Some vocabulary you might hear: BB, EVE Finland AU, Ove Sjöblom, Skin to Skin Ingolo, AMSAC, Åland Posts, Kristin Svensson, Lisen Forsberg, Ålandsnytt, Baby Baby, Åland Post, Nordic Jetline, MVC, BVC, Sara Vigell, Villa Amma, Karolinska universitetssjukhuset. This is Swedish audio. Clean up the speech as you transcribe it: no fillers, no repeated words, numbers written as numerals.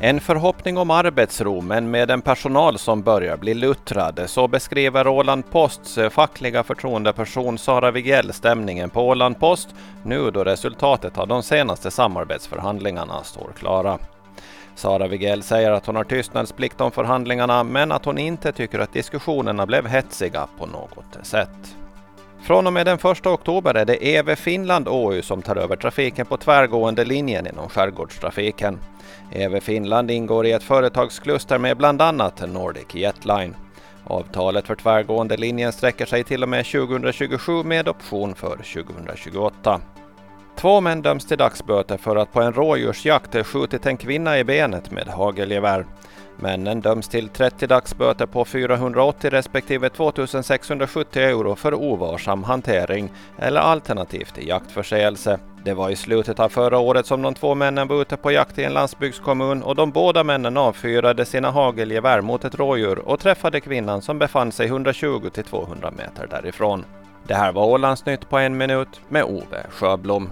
En förhoppning om arbetsro, men med en personal som börjar bli luttrad, så beskriver Åland Posts fackliga förtroendeperson Sara Vigell stämningen på Åland Post nu då resultatet av de senaste samarbetsförhandlingarna står klara. Sara Vigell säger att hon har tystnadsplikt om förhandlingarna, men att hon inte tycker att diskussionerna blev hetsiga på något sätt. Från och med den 1 oktober är det EVE Finland AU som tar över trafiken på tvärgående linjen inom skärgårdstrafiken. EVE Finland ingår i ett företagskluster med bland annat Nordic Jetline. Avtalet för tvärgående linjen sträcker sig till och med 2027 med option för 2028. 2 män döms till dagsböter för att på en rådjursjakt skjutit en kvinna i benet med hagelgevär. Männen döms till 30 dagsböter på 480 respektive 2670 euro för ovarsam hantering eller alternativt jaktförseelse. Det var i slutet av förra året som de 2 männen var ute på jakt i en landsbygdskommun och de båda männen avfyrade sina hagelgevär mot ett rådjur och träffade kvinnan som befann sig 120-200 meter därifrån. Det här var Ålandsnytt på en minut med Ove Sjöblom.